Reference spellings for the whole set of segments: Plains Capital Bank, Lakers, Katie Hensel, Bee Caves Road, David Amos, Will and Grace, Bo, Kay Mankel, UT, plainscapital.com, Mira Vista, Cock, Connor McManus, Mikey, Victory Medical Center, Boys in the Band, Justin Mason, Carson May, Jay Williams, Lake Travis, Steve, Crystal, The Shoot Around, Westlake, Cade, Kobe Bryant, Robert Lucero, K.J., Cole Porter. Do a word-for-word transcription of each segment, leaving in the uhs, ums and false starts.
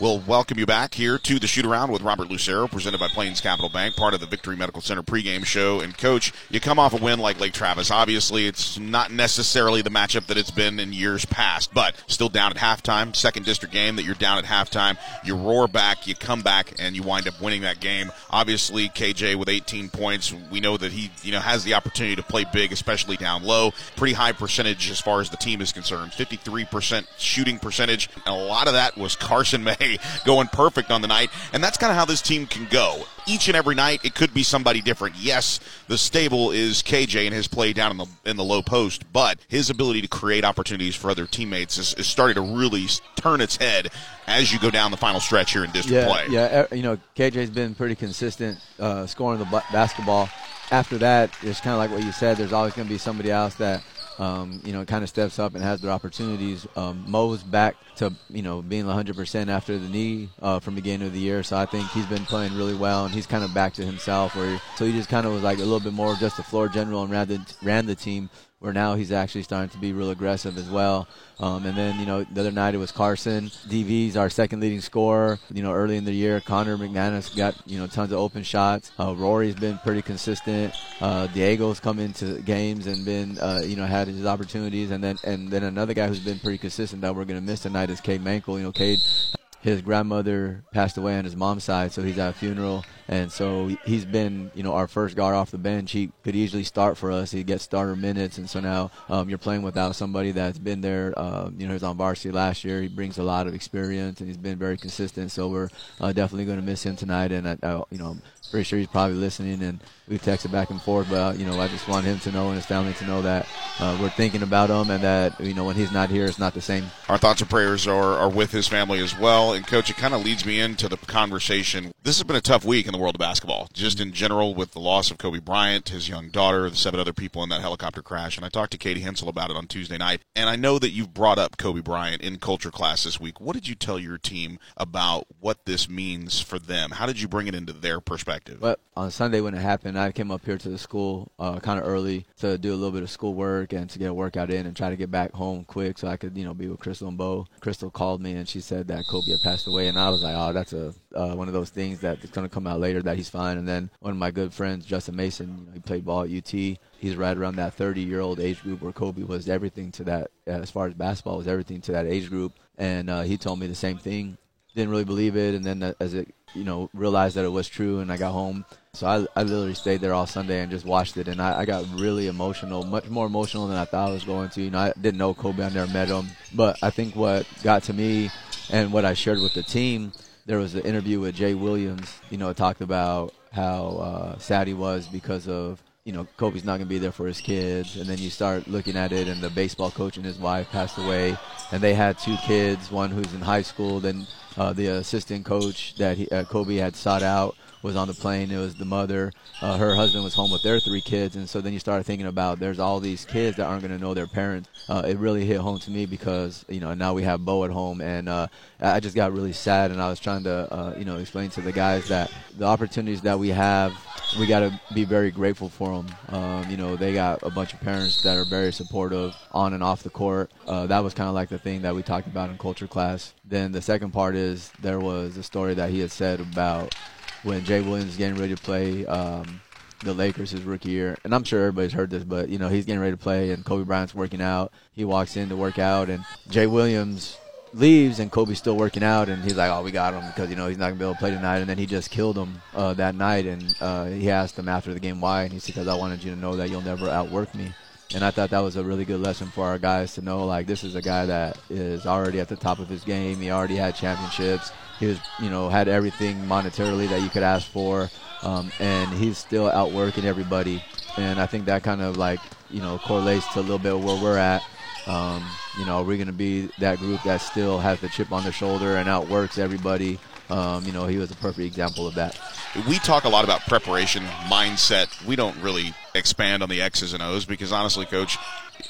We'll welcome you back here to the Shoot Around with Robert Lucero, presented by Plains Capital Bank, part of the Victory Medical Center pregame show. And, Coach, you come off a win like Lake Travis. Obviously, it's not necessarily the matchup that it's been in years past, but still down at halftime, second district game that you're down at halftime. You roar back, you come back, and you wind up winning that game. Obviously, K J with eighteen points. We know that he, you know, has the opportunity to play big, especially down low. Pretty high percentage as far as the team is concerned, fifty-three percent shooting percentage. And a lot of that was Carson May going perfect on the night, and that's kind of how this team can go. Each and every night, it could be somebody different. Yes, the stable is K J and his play down in the in the low post, but his ability to create opportunities for other teammates is, is starting to really turn its head as you go down the final stretch here in district yeah, play. Yeah, you know, K J's been pretty consistent uh, scoring the basketball. After that, it's kind of like what you said. There's always going to be somebody else that Um, you know, kind of steps up and has their opportunities. Um, Mo's back to, you know, being one hundred percent after the knee uh, from the beginning of the year. So I think he's been playing really well, and he's kind of back to himself. Where he, so he just kind of was like a little bit more of just a floor general and ran the, ran the team, where now he's actually starting to be real aggressive as well. Um, and then, you know, the other night it was Carson. D V's our second leading scorer. You know, early in the year, Connor McManus got, you know, tons of open shots. Uh, Rory's been pretty consistent. Uh, Diego's come into games and been, uh, you know, had his opportunities. And then and then another guy who's been pretty consistent that we're going to miss tonight is Kay Mankel. You know, Cade, his grandmother passed away on his mom's side, so he's at a funeral. And so he's been, you know, our first guard off the bench. He could easily start for us. He gets starter minutes. And so now um, you're playing without somebody that's been there. Uh, you know, he was on varsity last year. He brings a lot of experience, and he's been very consistent. So we're uh, definitely going to miss him tonight. And, I, I, you know, I'm pretty sure he's probably listening, and we've texted back and forth. But, uh, you know, I just want him to know and his family to know that uh, we're thinking about him, and that, you know, when he's not here, it's not the same. Our thoughts and prayers are, are with his family as well. And, Coach, it kind of leads me into the conversation. This has been a tough week in the world of basketball, just in general, with the loss of Kobe Bryant, his young daughter, the seven other people in that helicopter crash. And I talked to Katie Hensel about it on Tuesday night, and I know that you've brought up Kobe Bryant in culture class this week. What did you tell your team about what this means for them? How did you bring it into their perspective? Well, on Sunday when it happened, I came up here to the school uh, kind of early to do a little bit of school work and to get a workout in and try to get back home quick so I could, you know, be with Crystal and Bo. Crystal called me, and she said that Kobe had passed away, and I was like, oh, that's a uh, one of those things that's going to come out later that he's fine. And then one of my good friends, Justin Mason, you know, he played ball at U T. He's right around that thirty-year-old age group where Kobe was everything to that, as far as basketball, was everything to that age group. And uh, he told me the same thing. Didn't really believe it, and then as it, you know, realized that it was true, and I got home. So I, I literally stayed there all Sunday and just watched it, and I, I got really emotional, much more emotional than I thought I was going to. You know, I didn't know Kobe. I never met him. But I think what got to me and what I shared with the team, there was an interview with Jay Williams, you know, talked about how uh, sad he was because of, you know, Kobe's not going to be there for his kids. And then you start looking at it, and the baseball coach and his wife passed away, and they had two kids, one who's in high school. Then uh, the assistant coach that he, uh, Kobe had sought out was on the plane. It was the mother. Uh, her husband was home with their three kids. And so then you start thinking about there's all these kids that aren't going to know their parents. Uh, it really hit home to me because, you know, now we have Bo at home. And uh, I just got really sad. And I was trying to, uh, you know, explain to the guys that the opportunities that we have, we got to be very grateful for them. Um, you know, they got a bunch of parents that are very supportive on and off the court. Uh, that was kind of like the thing that we talked about in culture class. Then the second part is there was a story that he had said about when Jay Williams is getting ready to play um, the Lakers his rookie year. And I'm sure everybody's heard this, but, you know, he's getting ready to play, and Kobe Bryant's working out. He walks in to work out, and Jay Williams leaves, and Kobe's still working out, and he's like, oh, we got him because, you know, he's not going to be able to play tonight. And then he just killed him uh, that night, and uh, he asked him after the game why, and he said, because I wanted you to know that you'll never outwork me. And I thought that was a really good lesson for our guys to know, like, this is a guy that is already at the top of his game. He already had championships. He was, you know, had everything monetarily that you could ask for. Um, and he's still outworking everybody. And I think that kind of, like, you know, correlates to a little bit of where we're at. Um, you know, we're going to be that group that still has the chip on their shoulder and outworks everybody. Um, you know, he was a perfect example of that. We talk a lot about preparation, mindset. We don't really expand on the X's and O's because, honestly, Coach,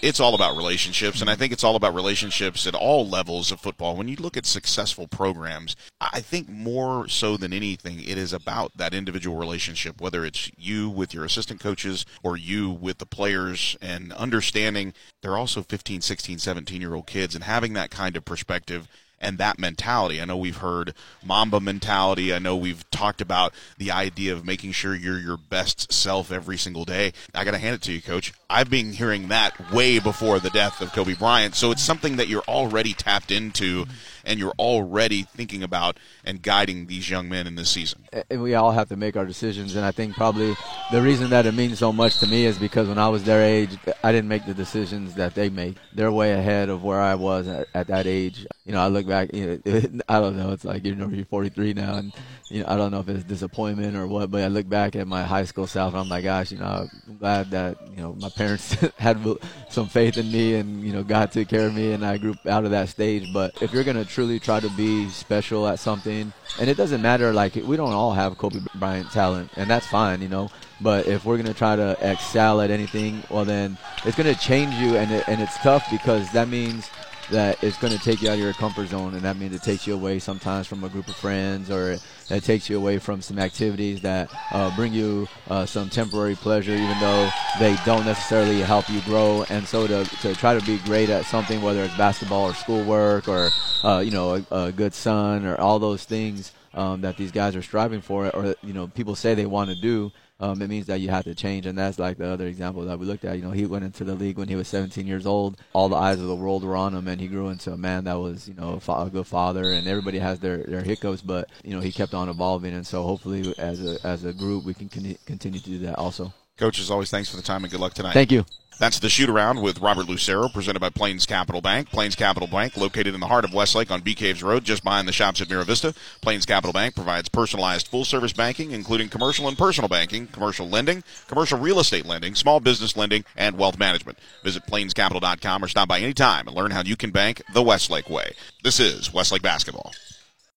it's all about relationships, and I think it's all about relationships at all levels of football. When you look at successful programs, I think more so than anything, it is about that individual relationship, whether it's you with your assistant coaches or you with the players, and understanding they're also fifteen, sixteen, seventeen-year-old kids, and having that kind of perspective and that mentality. I know we've heard Mamba mentality. I know we've talked about the idea of making sure you're your best self every single day. I got to hand it to you, Coach. I've been hearing that way before the death of Kobe Bryant, so it's something that you're already tapped into and you're already thinking about and guiding these young men in this season. And we all have to make our decisions, and I think probably the reason that it means so much to me is because when I was their age, I didn't make the decisions that they made. They're way ahead of where I was at, at that age. You know, I look back, you know, I don't know, it's like, you know, you're forty-three now, and you know, I don't know if it's disappointment or what, but I look back at my high school self, and I'm like, gosh, you know, I'm glad that, you know, my parents had some faith in me and, you know, God took care of me, and I grew out of that stage. But if you're going to truly try to be special at something, and it doesn't matter, like, we don't all have Kobe Bryant talent, and that's fine, you know. But if we're going to try to excel at anything, well, then it's going to change you, and it, and it's tough because that means that it's going to take you out of your comfort zone, and that means it takes you away sometimes from a group of friends, or it takes you away from some activities that uh, bring you uh, some temporary pleasure, even though they don't necessarily help you grow. And so to, to try to be great at something, whether it's basketball or schoolwork or, uh, you know, a, a good son or all those things um, that these guys are striving for, or, you know, people say they want to do, Um, it means that you have to change, and that's like the other example that we looked at. You know, he went into the league when he was seventeen years old. All the eyes of the world were on him, and he grew into a man that was, you know, a good father, and everybody has their, their hiccups, but, you know, he kept on evolving, and so hopefully as a, as a group we can con- continue to do that also. Coach, as always, thanks for the time and good luck tonight. Thank you. That's the Shoot Around with Robert Lucero, presented by Plains Capital Bank. Plains Capital Bank, located in the heart of Westlake on Bee Caves Road, just behind the shops at Mira Vista. Plains Capital Bank provides personalized full-service banking, including commercial and personal banking, commercial lending, commercial real estate lending, small business lending, and wealth management. Visit plains capital dot com or stop by anytime and learn how you can bank the Westlake way. This is Westlake Basketball.